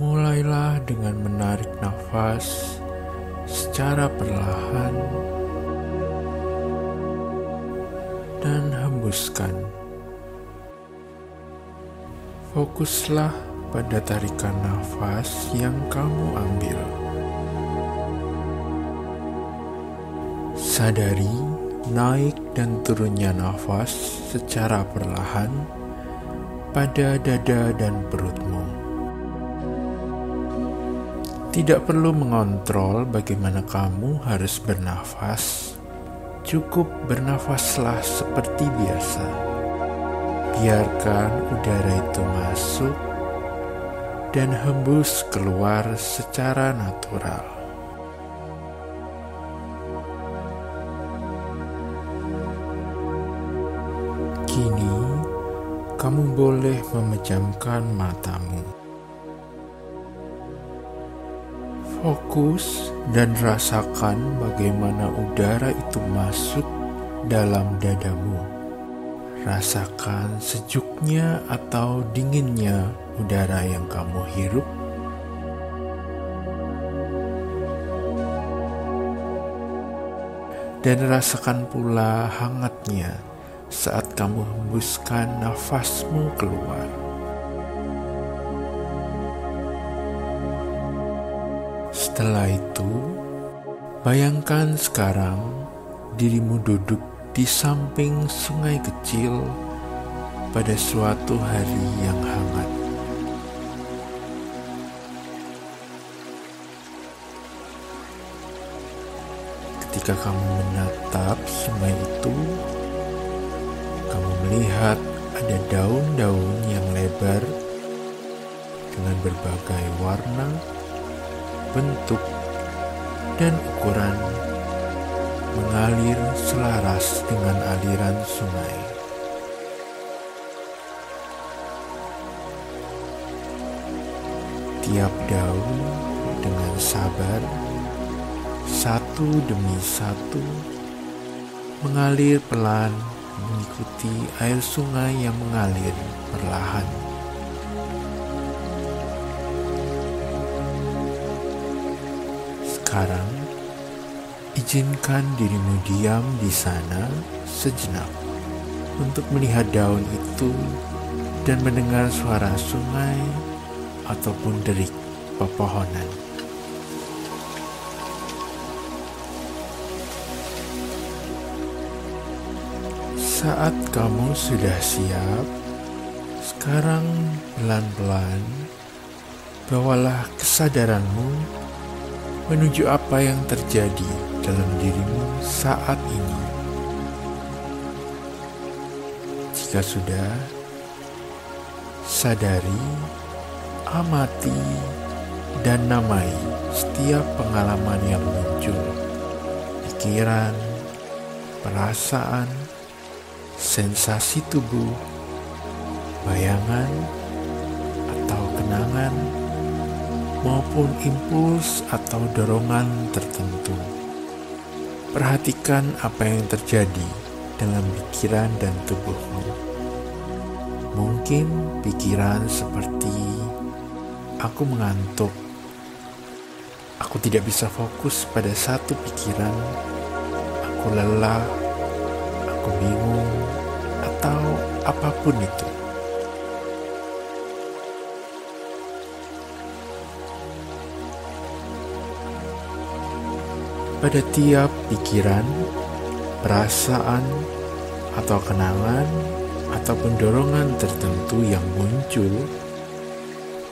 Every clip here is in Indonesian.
Mulailah dengan menarik nafas secara perlahan dan hembuskan. Fokuslah pada tarikan nafas yang kamu ambil. Sadari naik dan turunnya nafas secara perlahan pada dada dan perutmu. Tidak perlu mengontrol bagaimana kamu harus bernafas. Cukup bernafaslah seperti biasa. Biarkan udara itu masuk dan hembus keluar secara natural. Kini, kamu boleh memejamkan matamu. Fokus dan rasakan bagaimana udara itu masuk dalam dadamu. Rasakan sejuknya atau dinginnya udara yang kamu hirup. Dan rasakan pula hangatnya saat kamu hembuskan nafasmu keluar. Setelah itu, bayangkan sekarang dirimu duduk di samping sungai kecil pada suatu hari yang hangat. Ketika kamu menatap sungai itu, kamu melihat ada daun-daun yang lebar dengan berbagai warna, bentuk, dan ukuran mengalir selaras dengan aliran sungai. Tiap daun dengan sabar, satu demi satu, mengalir pelan mengikuti air sungai yang mengalir perlahan. Sekarang, izinkan dirimu diam di sana sejenak untuk melihat daun itu dan mendengar suara sungai ataupun derik pepohonan. Saat kamu sudah siap, sekarang pelan-pelan bawalah kesadaranmu menuju apa yang terjadi dalam dirimu saat ini. Jika sudah, sadari, amati, dan namai setiap pengalaman yang muncul. Pikiran, perasaan, sensasi tubuh, bayangan, atau kenangan, maupun impuls atau dorongan tertentu. Perhatikan apa yang terjadi dalam pikiran dan tubuhmu. Mungkin pikiran seperti, aku mengantuk, aku tidak bisa fokus pada satu pikiran, aku lelah, aku bingung, atau apapun itu. Pada tiap pikiran, perasaan, atau kenangan, ataupun dorongan tertentu yang muncul,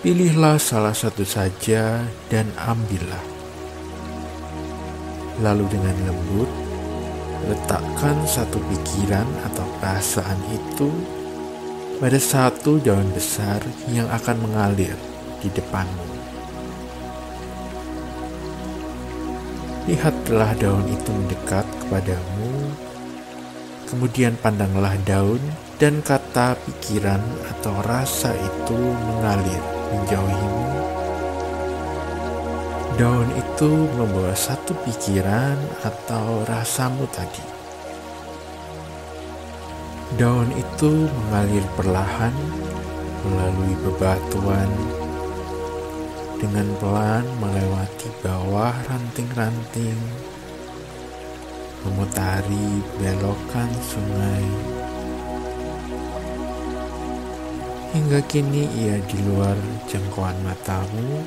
pilihlah salah satu saja dan ambillah. Lalu dengan lembut, letakkan satu pikiran atau perasaan itu pada satu daun besar yang akan mengalir di depanmu. Lihatlah daun itu mendekat kepadamu, kemudian pandanglah daun dan kata pikiran atau rasa itu mengalir menjauhimu. Daun itu membawa satu pikiran atau rasamu tadi. Daun itu mengalir perlahan melalui bebatuan, dengan pelan melewati bawah ranting-ranting, memutari belokan sungai. Hingga kini ia di luar jangkauan matamu,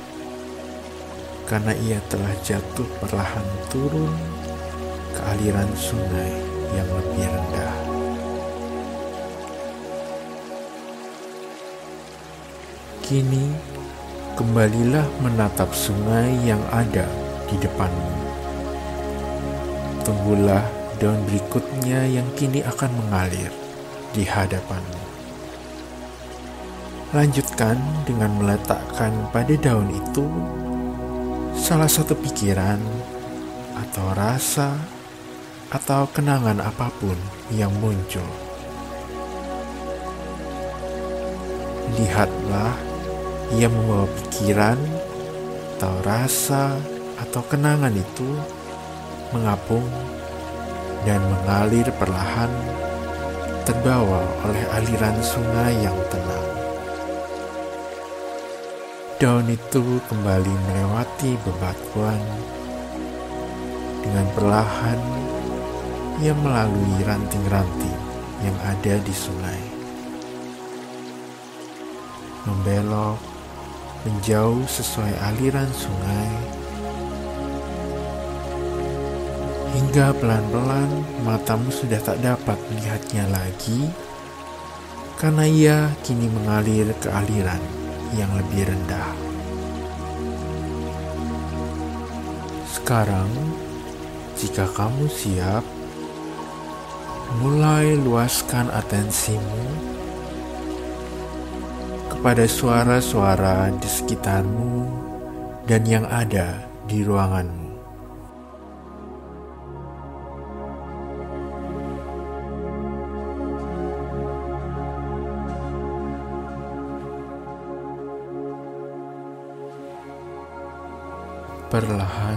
karena ia telah jatuh perlahan turun ke aliran sungai yang lebih rendah. Kini, kembalilah menatap sungai yang ada di depanmu. Tunggulah daun berikutnya yang kini akan mengalir di hadapanmu. Lanjutkan dengan meletakkan pada daun itu salah satu pikiran atau rasa atau kenangan apapun yang muncul. Lihatlah ia membawa pikiran atau rasa atau kenangan itu mengapung dan mengalir perlahan, terbawa oleh aliran sungai yang tenang. Daun itu kembali melewati bebatuan. Dengan perlahan, ia melalui ranting-ranting yang ada di sungai. Membelok, menjauh sesuai aliran sungai. Hingga pelan-pelan matamu sudah tak dapat melihatnya lagi, karena ia kini mengalir ke aliran yang lebih rendah. Sekarang, jika kamu siap, mulai luaskan atensimu kepada suara-suara di sekitarmu dan yang ada di ruanganmu. Perlahan,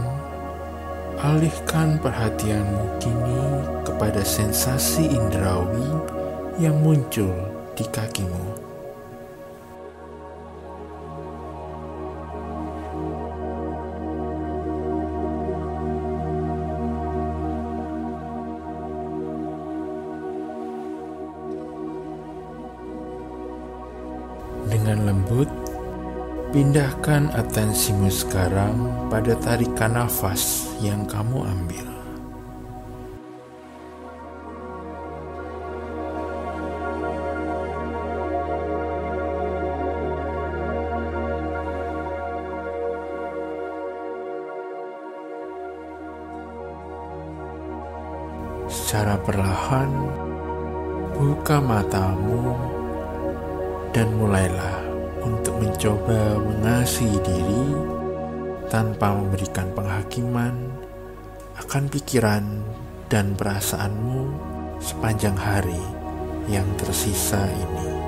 alihkan perhatianmu kini kepada sensasi indrawi yang muncul di kakimu. Dengan lembut, pindahkan atensimu sekarang pada tarikan nafas yang kamu ambil. Secara perlahan, buka matamu dan mulailah untuk mencoba mengasihi diri tanpa memberikan penghakiman akan pikiran dan perasaanmu sepanjang hari yang tersisa ini.